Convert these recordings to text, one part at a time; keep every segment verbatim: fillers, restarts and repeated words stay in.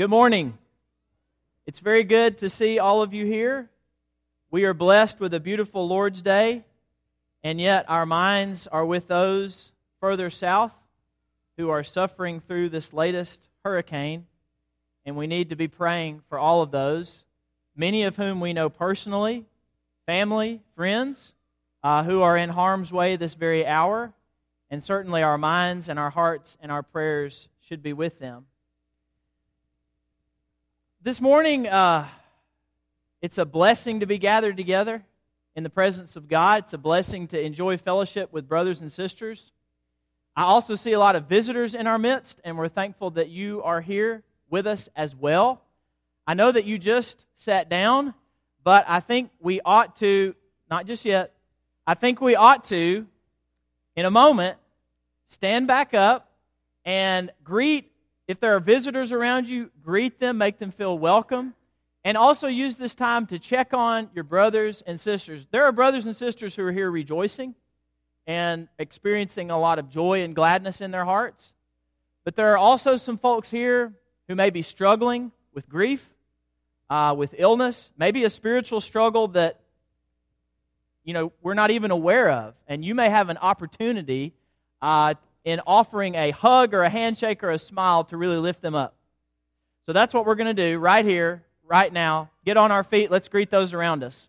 Good morning. It's very good to see all of you here. We are blessed with a beautiful Lord's Day, and yet our minds are with those further south who are suffering through this latest hurricane, and we need to be praying for all of those, many of whom we know personally, family, friends, uh, who are in harm's way this very hour, and certainly our minds and our hearts and our prayers should be with them. This morning, uh, it's a blessing to be gathered together in the presence of God. It's a blessing to enjoy fellowship with brothers and sisters. I also see a lot of visitors in our midst, and we're thankful that you are here with us as well. I know that you just sat down, but I think we ought to, not just yet, I think we ought to, in a moment, stand back up and greet. If there are visitors around you, greet them, make them feel welcome, and also use this time to check on your brothers and sisters. There are brothers and sisters who are here rejoicing and experiencing a lot of joy and gladness in their hearts, but there are also some folks here who may be struggling with grief, uh, with illness, maybe a spiritual struggle that, you know, we're not even aware of, and you may have an opportunity uh in offering a hug or a handshake or a smile to really lift them up. So that's what we're going to do right here, right now. Get on our feet. Let's greet those around us.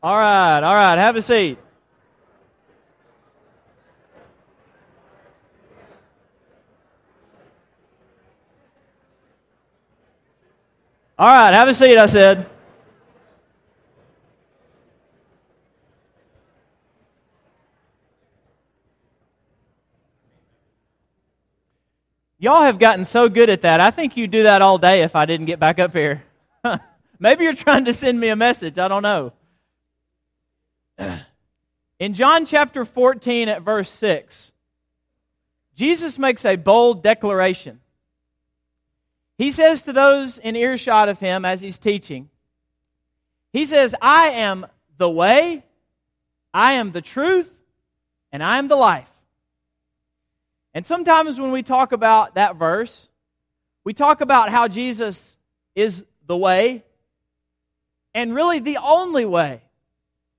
All right, all right, have a seat. All right, have a seat, I said. Y'all have gotten so good at that. I think you'd do that all day if I didn't get back up here. Maybe you're trying to send me a message, I don't know. In John chapter fourteen at verse six, Jesus makes a bold declaration. He says to those in earshot of him as he's teaching, he says, I am the way, I am the truth, and I am the life. And sometimes when we talk about that verse, we talk about how Jesus is the way, and really the only way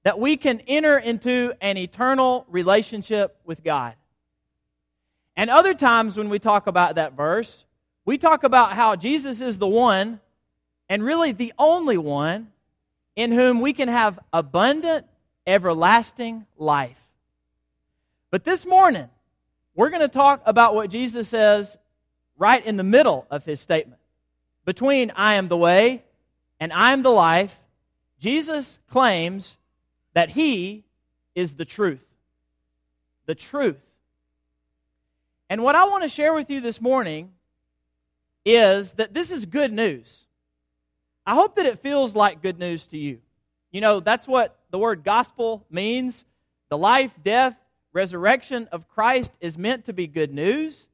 that we can enter into an eternal relationship with God. And other times when we talk about that verse, we talk about how Jesus is the one, and really the only one, in whom we can have abundant, everlasting life. But this morning, we're going to talk about what Jesus says right in the middle of his statement. Between I am the way and I am the life, Jesus claims that he is the truth. The truth. And what I want to share with you this morning is that this is good news. I hope that it feels like good news to you. You know, that's what the word gospel means. The life, death, resurrection of Christ is meant to be good news.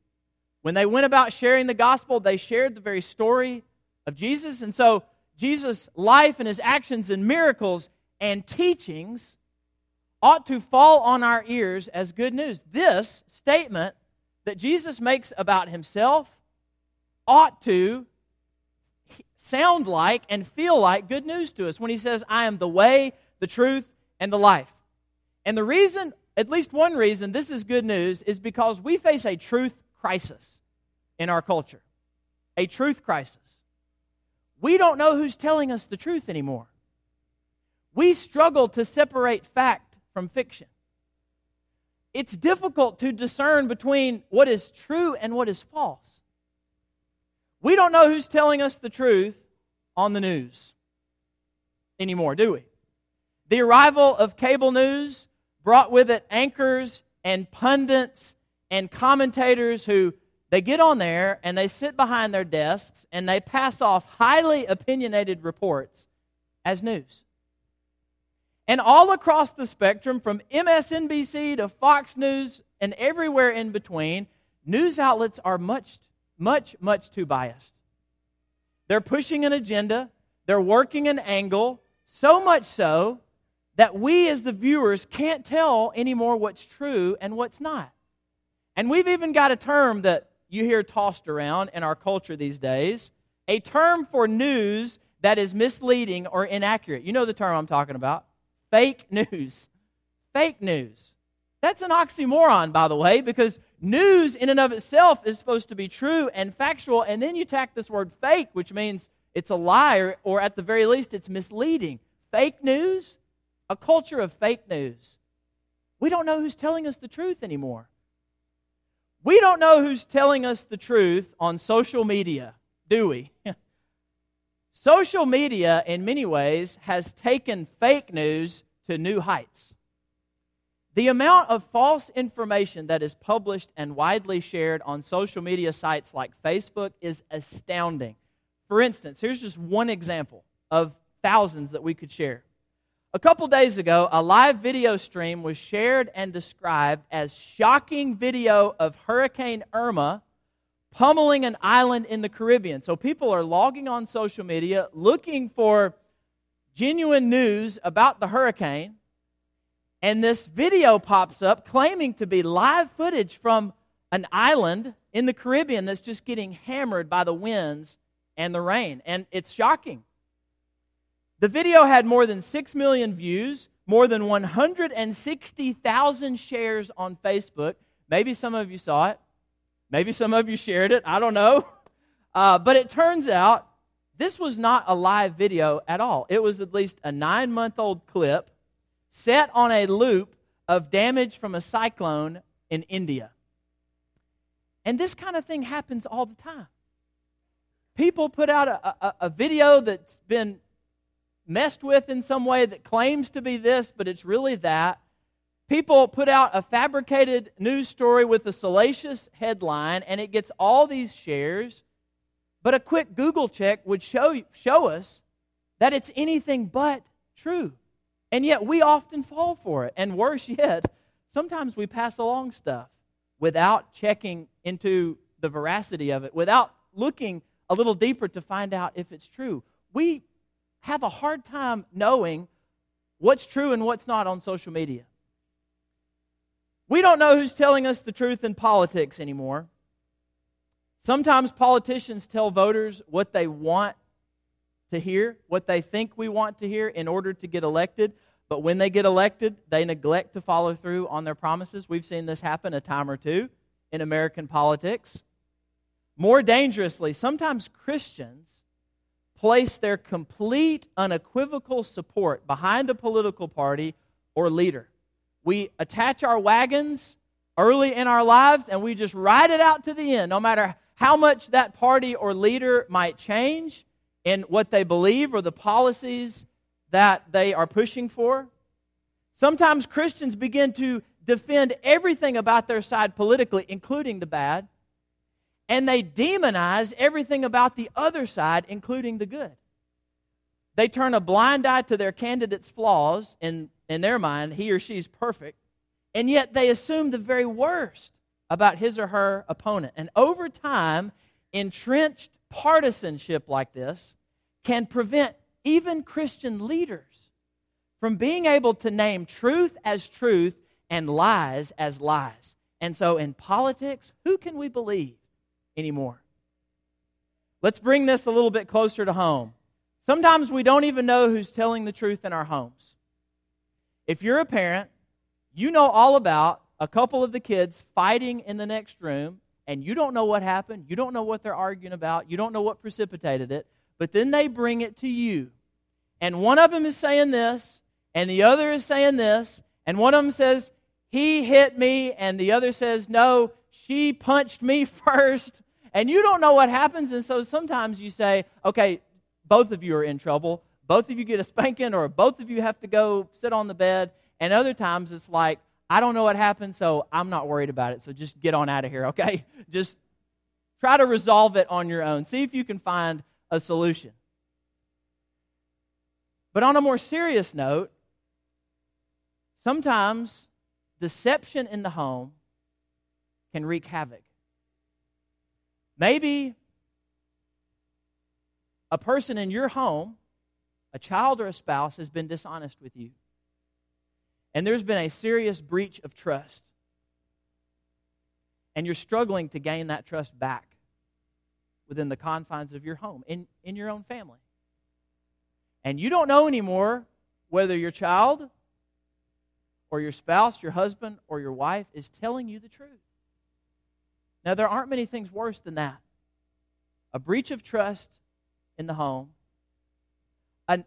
When they went about sharing the gospel, they shared the very story of Jesus. And so Jesus' life and his actions and miracles and teachings ought to fall on our ears as good news. This statement that Jesus makes about himself ought to sound like and feel like good news to us when he says, I am the way, the truth, and the life. And the reason, at least one reason, this is good news is because we face a truth crisis in our culture. A truth crisis. We don't know who's telling us the truth anymore. We struggle to separate fact from fiction. It's difficult to discern between what is true and what is false. We don't know who's telling us the truth on the news anymore, do we? The arrival of cable news brought with it anchors and pundits and commentators who, they get on there and they sit behind their desks and they pass off highly opinionated reports as news. And all across the spectrum, from M S N B C to Fox News and everywhere in between, news outlets are much, much, much too biased. They're pushing an agenda. They're working an angle, so much so that we as the viewers can't tell anymore what's true and what's not. And we've even got a term that you hear tossed around in our culture these days, a term for news that is misleading or inaccurate. You know the term I'm talking about. Fake news. Fake news. That's an oxymoron, by the way, because news in and of itself is supposed to be true and factual, and then you tack this word fake, which means it's a lie, or, or at the very least, it's misleading. Fake news? A culture of fake news. We don't know who's telling us the truth anymore. We don't know who's telling us the truth on social media, do we? Social media, in many ways, has taken fake news to new heights. The amount of false information that is published and widely shared on social media sites like Facebook is astounding. For instance, here's just one example of thousands that we could share. A couple days ago, a live video stream was shared and described as shocking video of Hurricane Irma pummeling an island in the Caribbean. So people are logging on social media looking for genuine news about the hurricane, and this video pops up claiming to be live footage from an island in the Caribbean that's just getting hammered by the winds and the rain, and it's shocking. The video had more than six million views, more than one hundred sixty thousand shares on Facebook. Maybe some of you saw it. Maybe some of you shared it. I don't know. Uh, but it turns out this was not a live video at all. It was at least a nine-month-old clip set on a loop of damage from a cyclone in India. And this kind of thing happens all the time. People put out a, a, a video that's been messed with in some way that claims to be this, but it's really that. People put out a fabricated news story with a salacious headline, and it gets all these shares, but a quick Google check would show show us that it's anything but true. And yet we often fall for it. And worse yet, sometimes we pass along stuff without checking into the veracity of it, without looking a little deeper to find out if it's true. We have a hard time knowing what's true and what's not on social media. We don't know who's telling us the truth in politics anymore. Sometimes politicians tell voters what they want to hear, what they think we want to hear in order to get elected. But when they get elected, they neglect to follow through on their promises. We've seen this happen a time or two in American politics. More dangerously, sometimes Christians place their complete, unequivocal support behind a political party or leader. We attach our wagons early in our lives and we just ride it out to the end, no matter how much that party or leader might change in what they believe or the policies that they are pushing for. Sometimes Christians begin to defend everything about their side politically, including the bad, and they demonize everything about the other side, including the good. They turn a blind eye to their candidate's flaws, and in their mind, he or she is perfect, and yet they assume the very worst about his or her opponent. And over time, entrenched partisanship like this can prevent even Christian leaders from being able to name truth as truth and lies as lies. And so in politics, who can we believe anymore? Let's bring this a little bit closer to home. Sometimes we don't even know who's telling the truth in our homes. If you're a parent, you know all about a couple of the kids fighting in the next room, and you don't know what happened, you don't know what they're arguing about, you don't know what precipitated it, but then they bring it to you. And one of them is saying this, and the other is saying this, and one of them says, he hit me, and the other says, no, she punched me first. And you don't know what happens, and so sometimes you say, okay, both of you are in trouble. Both of you get a spanking, or both of you have to go sit on the bed. And other times it's like, I don't know what happened, so I'm not worried about it. So just get on out of here, okay? Just try to resolve it on your own. See if you can find a solution. But on a more serious note, sometimes deception in the home can wreak havoc. Maybe a person in your home, a child or a spouse, has been dishonest with you. And there's been a serious breach of trust. And you're struggling to gain that trust back within the confines of your home, in, in your own family. And you don't know anymore whether your child or your spouse, your husband or your wife is telling you the truth. Now, there aren't many things worse than that. A breach of trust in the home, a,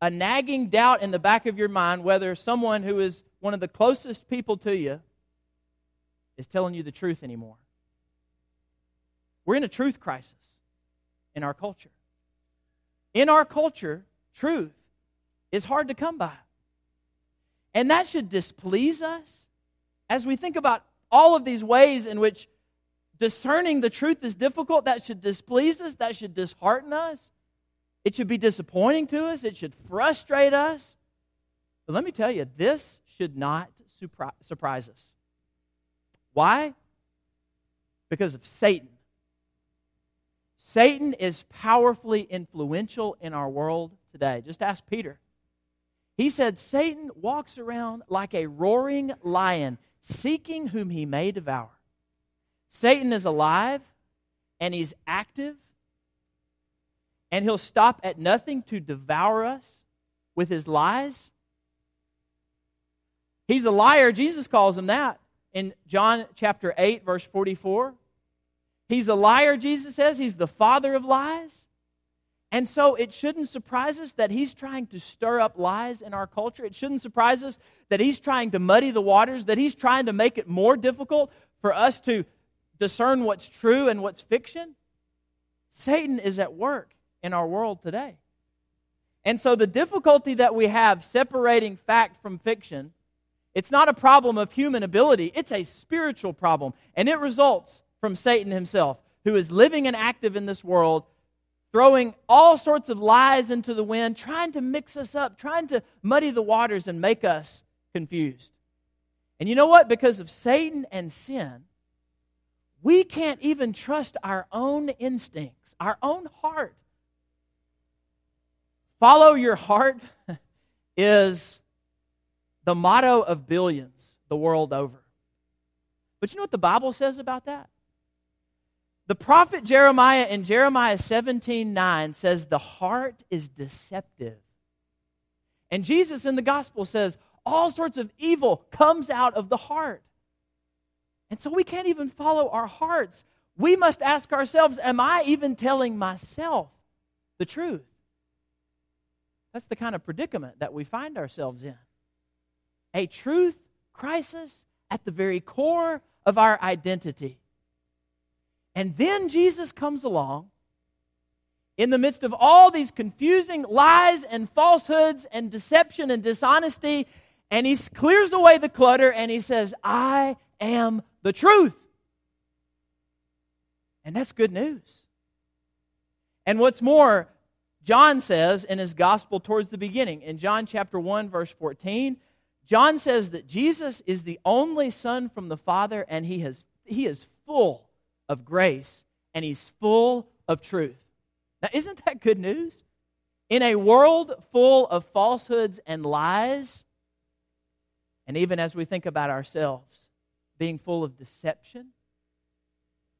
a nagging doubt in the back of your mind whether someone who is one of the closest people to you is telling you the truth anymore. We're in a truth crisis in our culture. In our culture, truth is hard to come by. And that should displease us as we think about all of these ways in which discerning the truth is difficult. That should displease us. That should dishearten us. It should be disappointing to us. It should frustrate us. But let me tell you, this should not surpri- surprise us. Why? Because of Satan. Satan is powerfully influential in our world today. Just ask Peter. He said, Satan walks around like a roaring lion, seeking whom he may devour. Satan is alive, and he's active, and he'll stop at nothing to devour us with his lies. He's a liar. Jesus calls him that in John chapter eight, verse forty-four. He's a liar, Jesus says. He's the father of lies. And so it shouldn't surprise us that he's trying to stir up lies in our culture. It shouldn't surprise us that he's trying to muddy the waters, that he's trying to make it more difficult for us to discern what's true and what's fiction. Satan is at work in our world today. And so the difficulty that we have separating fact from fiction, it's not a problem of human ability, it's a spiritual problem. And it results from Satan himself, who is living and active in this world, throwing all sorts of lies into the wind, trying to mix us up, trying to muddy the waters and make us confused. And you know what? Because of Satan and sin, we can't even trust our own instincts, our own heart. Follow your heart is the motto of billions the world over. But you know what the Bible says about that? The prophet Jeremiah in Jeremiah seventeen nine says the heart is deceptive. And Jesus in the gospel says all sorts of evil comes out of the heart. And so we can't even follow our hearts. We must ask ourselves, am I even telling myself the truth? That's the kind of predicament that we find ourselves in. A truth crisis at the very core of our identity. And then Jesus comes along in the midst of all these confusing lies and falsehoods and deception and dishonesty, and he clears away the clutter and he says, I am the truth. And that's good news. And what's more, John says in his gospel towards the beginning, in John chapter one, verse fourteen, John says that Jesus is the only Son from the Father, and he has he is full of grace, and he's full of truth. Now, isn't that good news? In a world full of falsehoods and lies, and even as we think about ourselves, being full of deception,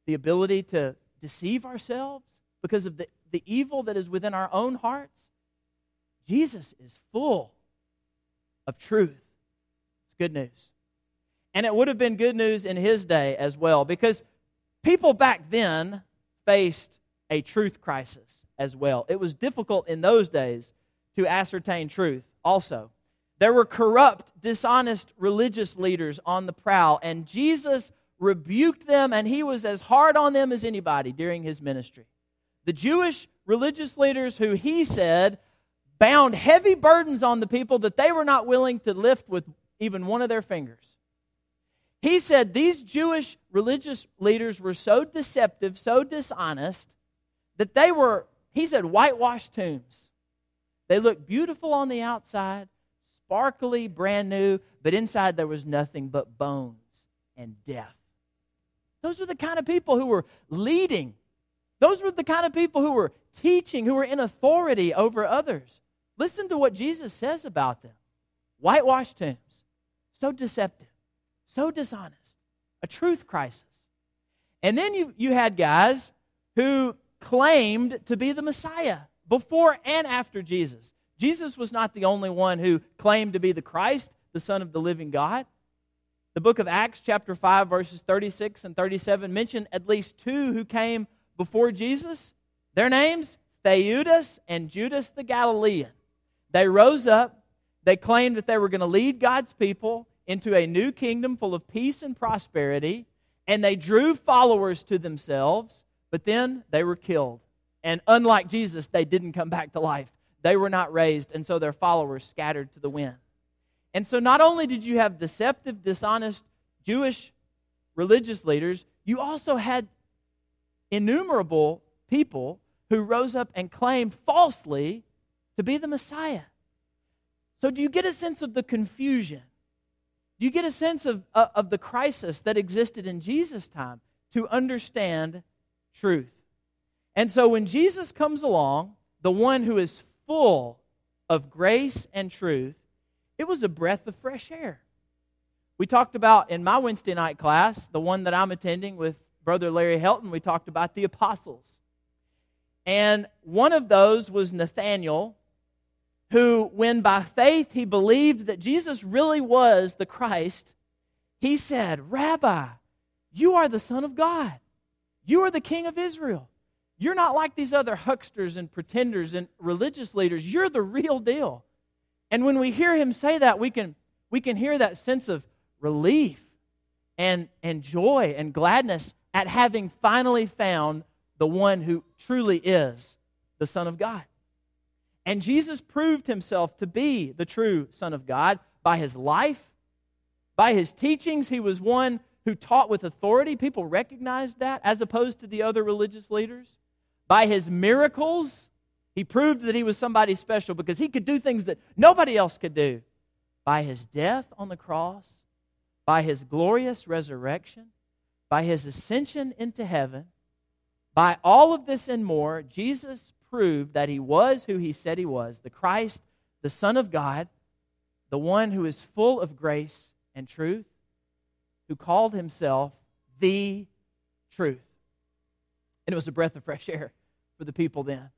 the ability to deceive ourselves because of the, the evil that is within our own hearts, Jesus is full of truth. It's good news. And it would have been good news in his day as well, because people back then faced a truth crisis as well. It was difficult in those days to ascertain truth also. There were corrupt, dishonest religious leaders on the prowl, and Jesus rebuked them, and he was as hard on them as anybody during his ministry. The Jewish religious leaders who he said bound heavy burdens on the people that they were not willing to lift with even one of their fingers. He said these Jewish religious leaders were so deceptive, so dishonest, that they were, he said, whitewashed tombs. They looked beautiful on the outside, sparkly, brand new, but inside there was nothing but bones and death. Those were the kind of people who were leading. Those were the kind of people who were teaching, who were in authority over others. Listen to what Jesus says about them. Whitewashed tombs, so deceptive, so dishonest, a truth crisis. And then you, you had guys who claimed to be the Messiah before and after Jesus. Jesus was not the only one who claimed to be the Christ, the Son of the living God. The book of Acts chapter five, verses thirty-six and thirty-seven mention at least two who came before Jesus. Their names, Theudas and Judas the Galilean. They rose up. They claimed that they were going to lead God's people into a new kingdom full of peace and prosperity, and they drew followers to themselves, but then they were killed. And unlike Jesus, they didn't come back to life. They were not raised, and so their followers scattered to the wind. And so not only did you have deceptive, dishonest Jewish religious leaders, you also had innumerable people who rose up and claimed falsely to be the Messiah. So do you get a sense of the confusion? Do you get a sense of, uh, of the crisis that existed in Jesus' time to understand truth? And so when Jesus comes along, the one who is full of grace and truth, it was a breath of fresh air. We talked about in my Wednesday night class, the one that I'm attending with Brother Larry Helton, we talked about the apostles. And one of those was Nathanael, who, when by faith he believed that Jesus really was the Christ, he said, "Rabbi, you are the Son of God. You are the King of Israel. You're not like these other hucksters and pretenders and religious leaders. You're the real deal." And when we hear him say that, we can we can hear that sense of relief and, and joy and gladness at having finally found the one who truly is the Son of God. And Jesus proved himself to be the true Son of God by his life, by his teachings. He was one who taught with authority. People recognized that, as opposed to the other religious leaders. By his miracles, he proved that he was somebody special because he could do things that nobody else could do. By his death on the cross, by his glorious resurrection, by his ascension into heaven, by all of this and more, Jesus proved that he was who he said he was, the Christ, the Son of God, the one who is full of grace and truth, who called himself the truth. And it was a breath of fresh air for the people then.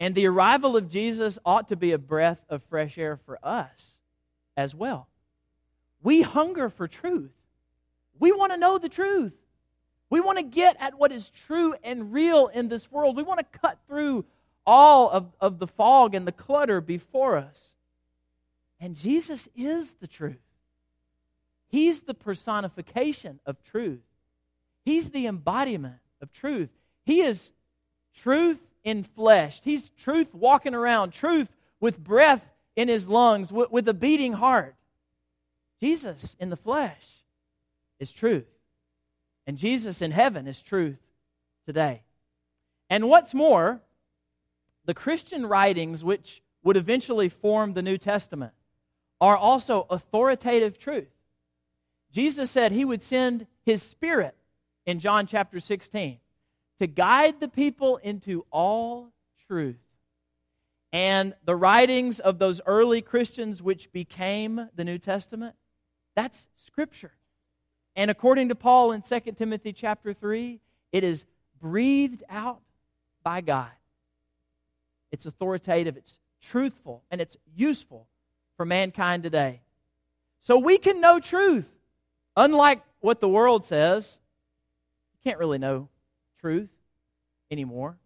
And the arrival of Jesus ought to be a breath of fresh air for us as well. We hunger for truth. We want to know the truth. We want to get at what is true and real in this world. We want to cut through all of, of the fog and the clutter before us. And Jesus is the truth. He's the personification of truth. He's the embodiment of truth. He is truth in flesh. He's truth walking around, truth with breath in his lungs, with, with a beating heart. Jesus in the flesh is truth. And Jesus in heaven is truth today. And what's more, the Christian writings, which would eventually form the New Testament, are also authoritative truth. Jesus said he would send his Spirit in John chapter sixteen to guide the people into all truth. And the writings of those early Christians which became the New Testament, that's Scripture. And according to Paul in Second Timothy chapter three, it is breathed out by God. It's authoritative, it's truthful, and it's useful for mankind today. So we can know truth. Unlike what the world says, you can't really know truth anymore.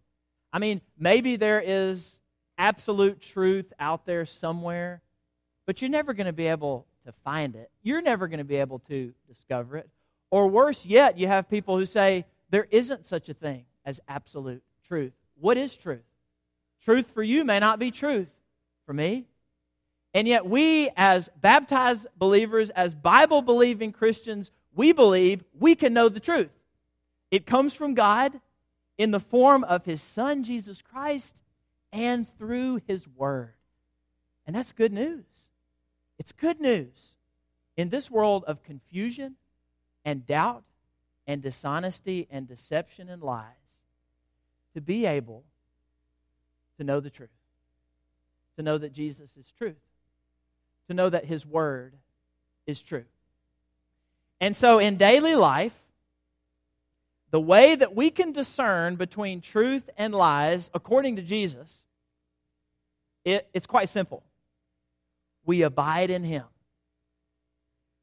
I mean, maybe there is absolute truth out there somewhere, but you're never going to be able to find it. You're never going to be able to discover it. Or worse yet, you have people who say there isn't such a thing as absolute truth. What is truth? Truth for you may not be truth for me. And yet we, as baptized believers, as Bible-believing Christians, we believe we can know the truth. It comes from God in the form of His Son, Jesus Christ, and through His Word. And that's good news. It's good news in this world of confusion and doubt and dishonesty and deception and lies to be able to know the truth, to know that Jesus is truth, to know that His Word is true. And so in daily life, the way that we can discern between truth and lies, according to Jesus, it, it's quite simple. We abide in Him.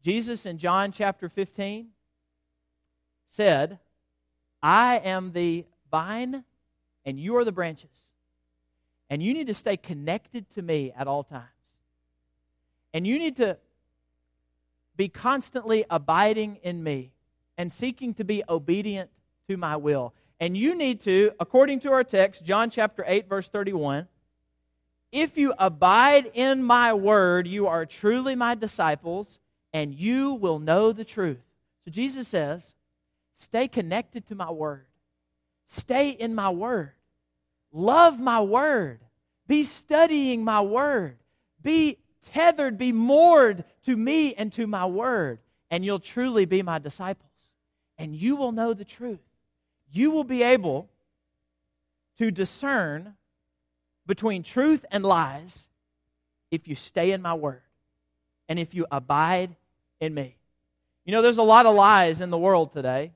Jesus in John chapter fifteen said, I am the vine and you are the branches. And you need to stay connected to me at all times. And you need to be constantly abiding in me and seeking to be obedient to my will. And you need to, according to our text, John chapter eight, verse thirty-one, if you abide in my word, you are truly my disciples, and you will know the truth. So Jesus says, stay connected to my word. Stay in my word. Love my word. Be studying my word. Be tethered, be moored to me and to my word, and you'll truly be my disciples, and you will know the truth. You will be able to discern between truth and lies if you stay in my word and if you abide in me. You know, there's a lot of lies in the world today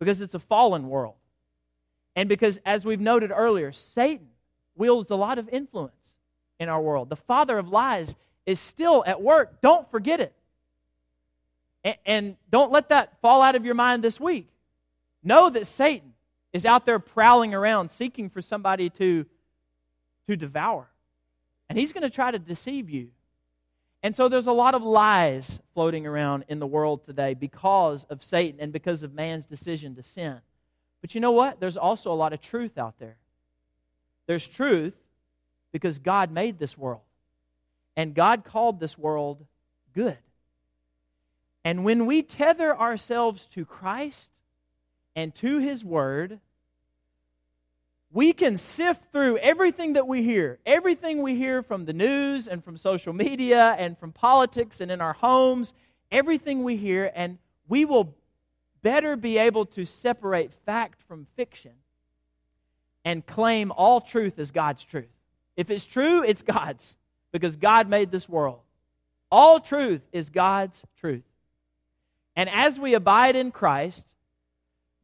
because it's a fallen world, and because, as we've noted earlier, Satan wields a lot of influence in our world. The father of lies is still at work. Don't forget it. And, and don't let that fall out of your mind this week. Know that Satan is out there prowling around seeking for somebody to, to devour. And he's going to try to deceive you. And so there's a lot of lies floating around in the world today because of Satan and because of man's decision to sin. But you know what? There's also a lot of truth out there. There's truth because God made this world. And God called this world good. And when we tether ourselves to Christ and to His Word, we can sift through everything that we hear, everything we hear from the news and from social media and from politics and in our homes, everything we hear, and we will better be able to separate fact from fiction and claim all truth as God's truth. If it's true, it's God's, because God made this world. All truth is God's truth. And as we abide in Christ,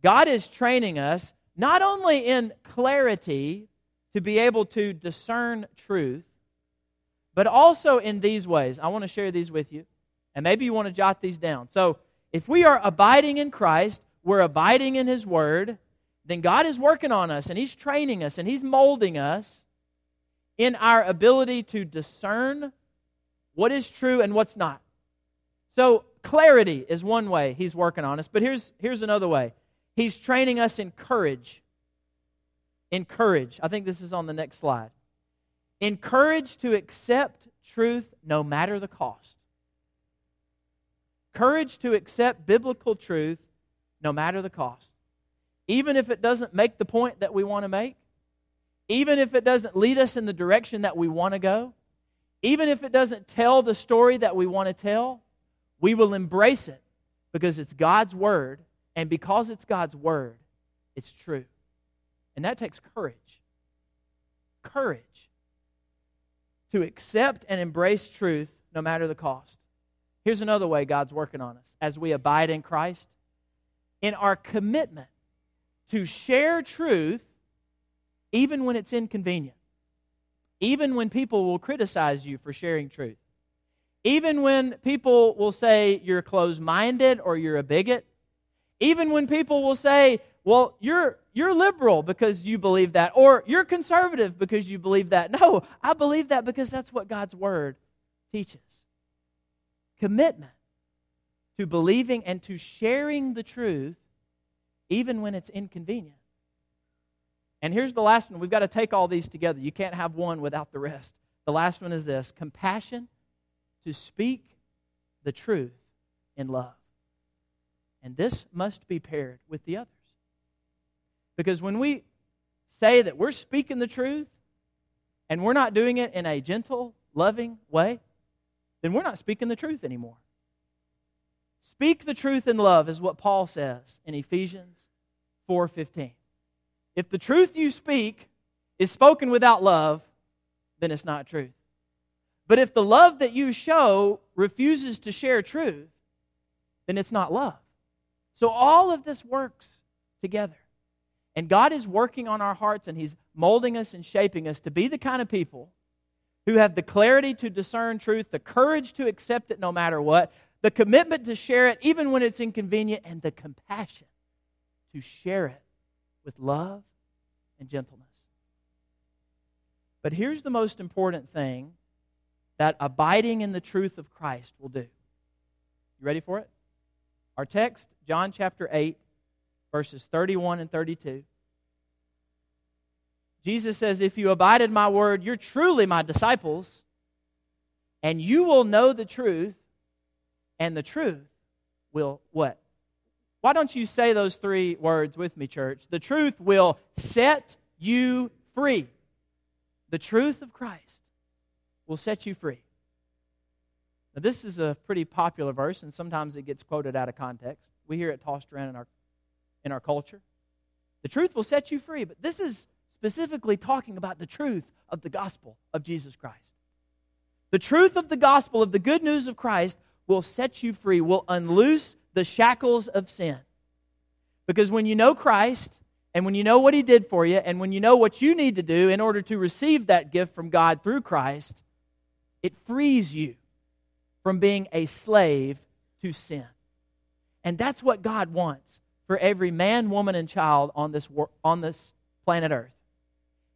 God is training us not only in clarity to be able to discern truth, but also in these ways. I want to share these with you, and maybe you want to jot these down. So if we are abiding in Christ, we're abiding in His Word, then God is working on us, and He's training us, and He's molding us in our ability to discern what is true and what's not. So clarity is one way He's working on us, but here's, here's another way. He's training us in courage. In courage. I think this is on the next slide. In courage to accept truth no matter the cost. Courage to accept biblical truth no matter the cost. Even if it doesn't make the point that we want to make, even if it doesn't lead us in the direction that we want to go, even if it doesn't tell the story that we want to tell, we will embrace it because it's God's Word, and because it's God's Word, it's true. And that takes courage. Courage to accept and embrace truth no matter the cost. Here's another way God's working on us as we abide in Christ. In our commitment to share truth even when it's inconvenient, even when people will criticize you for sharing truth, even when people will say you're closed-minded or you're a bigot, even when people will say, well, you're you're liberal because you believe that, or you're conservative because you believe that. No, I believe that because that's what God's Word teaches. Commitment to believing and to sharing the truth even when it's inconvenient. And here's the last one. We've got to take all these together. You can't have one without the rest. The last one is this: compassion to speak the truth in love. And this must be paired with the others. Because when we say that we're speaking the truth and we're not doing it in a gentle, loving way, then we're not speaking the truth anymore. Speak the truth in love is what Paul says in Ephesians four fifteen. If the truth you speak is spoken without love, then it's not truth. But if the love that you show refuses to share truth, then it's not love. So all of this works together. And God is working on our hearts, and He's molding us and shaping us to be the kind of people who have the clarity to discern truth, the courage to accept it no matter what, the commitment to share it even when it's inconvenient, and the compassion to share it with love and gentleness. But here's the most important thing that abiding in the truth of Christ will do. You ready for it? Our text, John chapter eight, verses thirty-one and thirty-two. Jesus says, "If you abide in my word, you're truly my disciples, and you will know the truth, and the truth will" what? Why don't you say those three words with me, church? The truth will set you free. The truth of Christ will set you free. Now, this is a pretty popular verse, and sometimes it gets quoted out of context. We hear it tossed around in our in our culture. The truth will set you free, but this is specifically talking about the truth of the gospel of Jesus Christ. The truth of the gospel of the good news of Christ will set you free, will unloose the shackles of sin. Because when you know Christ, and when you know what He did for you, and when you know what you need to do in order to receive that gift from God through Christ, it frees you from being a slave to sin. And that's what God wants for every man, woman, and child on this wor- on this planet Earth.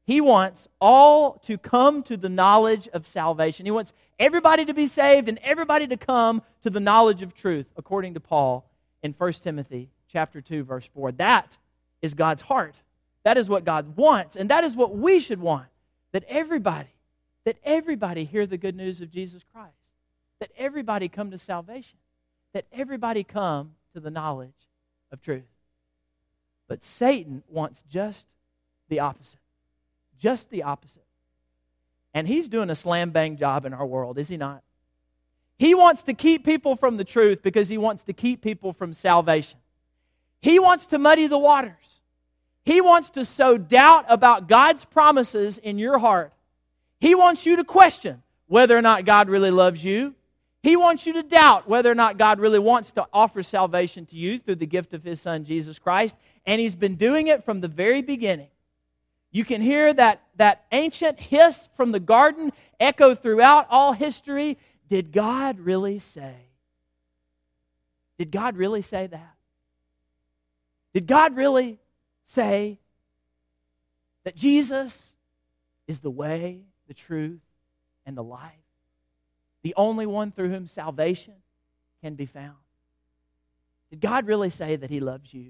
He wants all to come to the knowledge of salvation. He wants everybody to be saved and everybody to come to the knowledge of truth, according to Paul in First Timothy chapter two, verse four. That is God's heart. That is what God wants, and that is what we should want, that everybody, that everybody hear the good news of Jesus Christ, that everybody come to salvation, that everybody come to the knowledge of truth. But Satan wants just the opposite. Just the opposite. And he's doing a slam-bang job in our world, is he not? He wants to keep people from the truth because he wants to keep people from salvation. He wants to muddy the waters. He wants to sow doubt about God's promises in your heart. He wants you to question whether or not God really loves you. He wants you to doubt whether or not God really wants to offer salvation to you through the gift of His Son, Jesus Christ. And He's been doing it from the very beginning. You can hear that, that ancient hiss from the garden echo throughout all history. Did God really say? Did God really say that? Did God really say that Jesus is the way, the truth, and the life? The only one through whom salvation can be found. Did God really say that He loves you?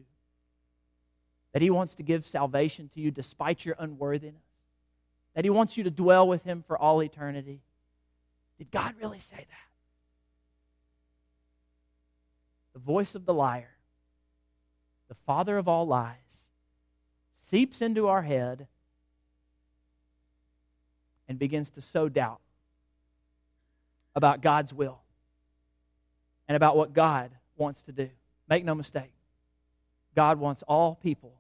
That He wants to give salvation to you despite your unworthiness? That He wants you to dwell with Him for all eternity? Did God really say that? The voice of the liar, the father of all lies, seeps into our head and begins to sow doubt about God's will and about what God wants to do. Make no mistake, God wants all people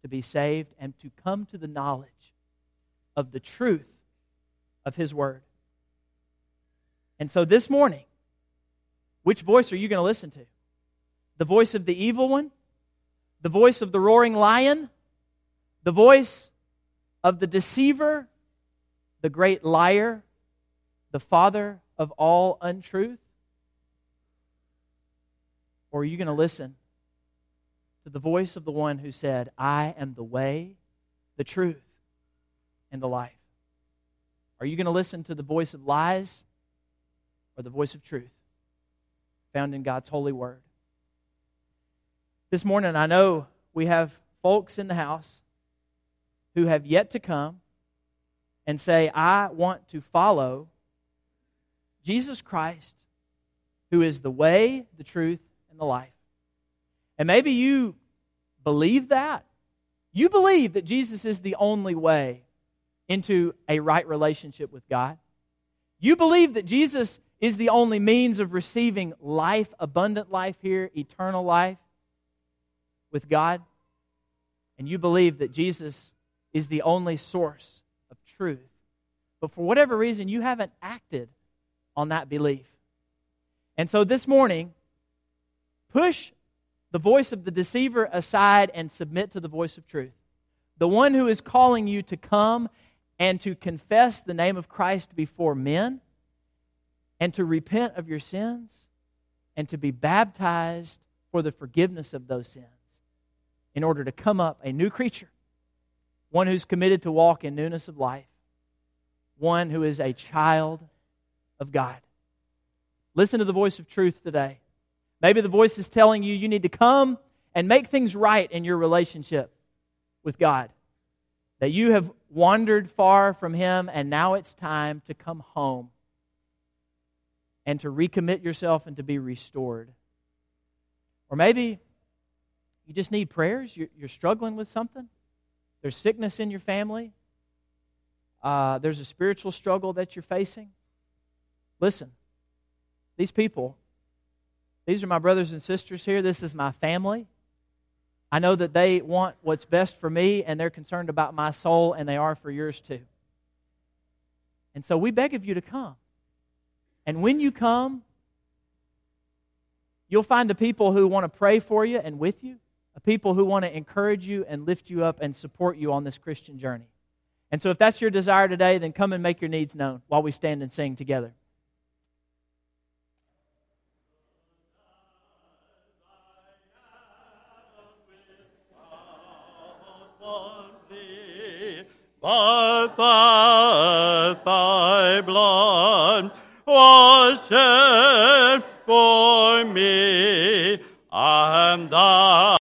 to be saved and to come to the knowledge of the truth of His Word. And so this morning, which voice are you going to listen to? The voice of the evil one? The voice of the roaring lion? The voice of the deceiver? The great liar? The father of all untruth? Or are you going to listen to the voice of the one who said, I am the way, the truth, and the life? Are you going to listen to the voice of lies or the voice of truth found in God's holy word? This morning, I know we have folks in the house who have yet to come and say, I want to follow Jesus Christ, who is the way, the truth, and the life. And maybe you believe that. You believe that Jesus is the only way into a right relationship with God. You believe that Jesus is the only means of receiving life, abundant life here, eternal life with God. And you believe that Jesus is the only source of truth. But for whatever reason, you haven't acted on that belief. And so this morning, push the voice of the deceiver aside and submit to the voice of truth. The one who is calling you to come and to confess the name of Christ before men and to repent of your sins and to be baptized for the forgiveness of those sins in order to come up a new creature, one who's committed to walk in newness of life, one who is a child of God. Listen to the voice of truth today. Maybe the voice is telling you you need to come and make things right in your relationship with God. That you have wandered far from Him and now it's time to come home and to recommit yourself and to be restored. Or maybe you just need prayers. You're, you're struggling with something. There's sickness in your family. Uh, there's a spiritual struggle that you're facing. Listen, these people... These are my brothers and sisters here. This is my family. I know that they want what's best for me, and they're concerned about my soul, and they are for yours too. And so we beg of you to come. And when you come, you'll find a people who want to pray for you and with you, a people who want to encourage you and lift you up and support you on this Christian journey. And so if that's your desire today, then come and make your needs known while we stand and sing together. But that thy blood was shed for me, I am thy.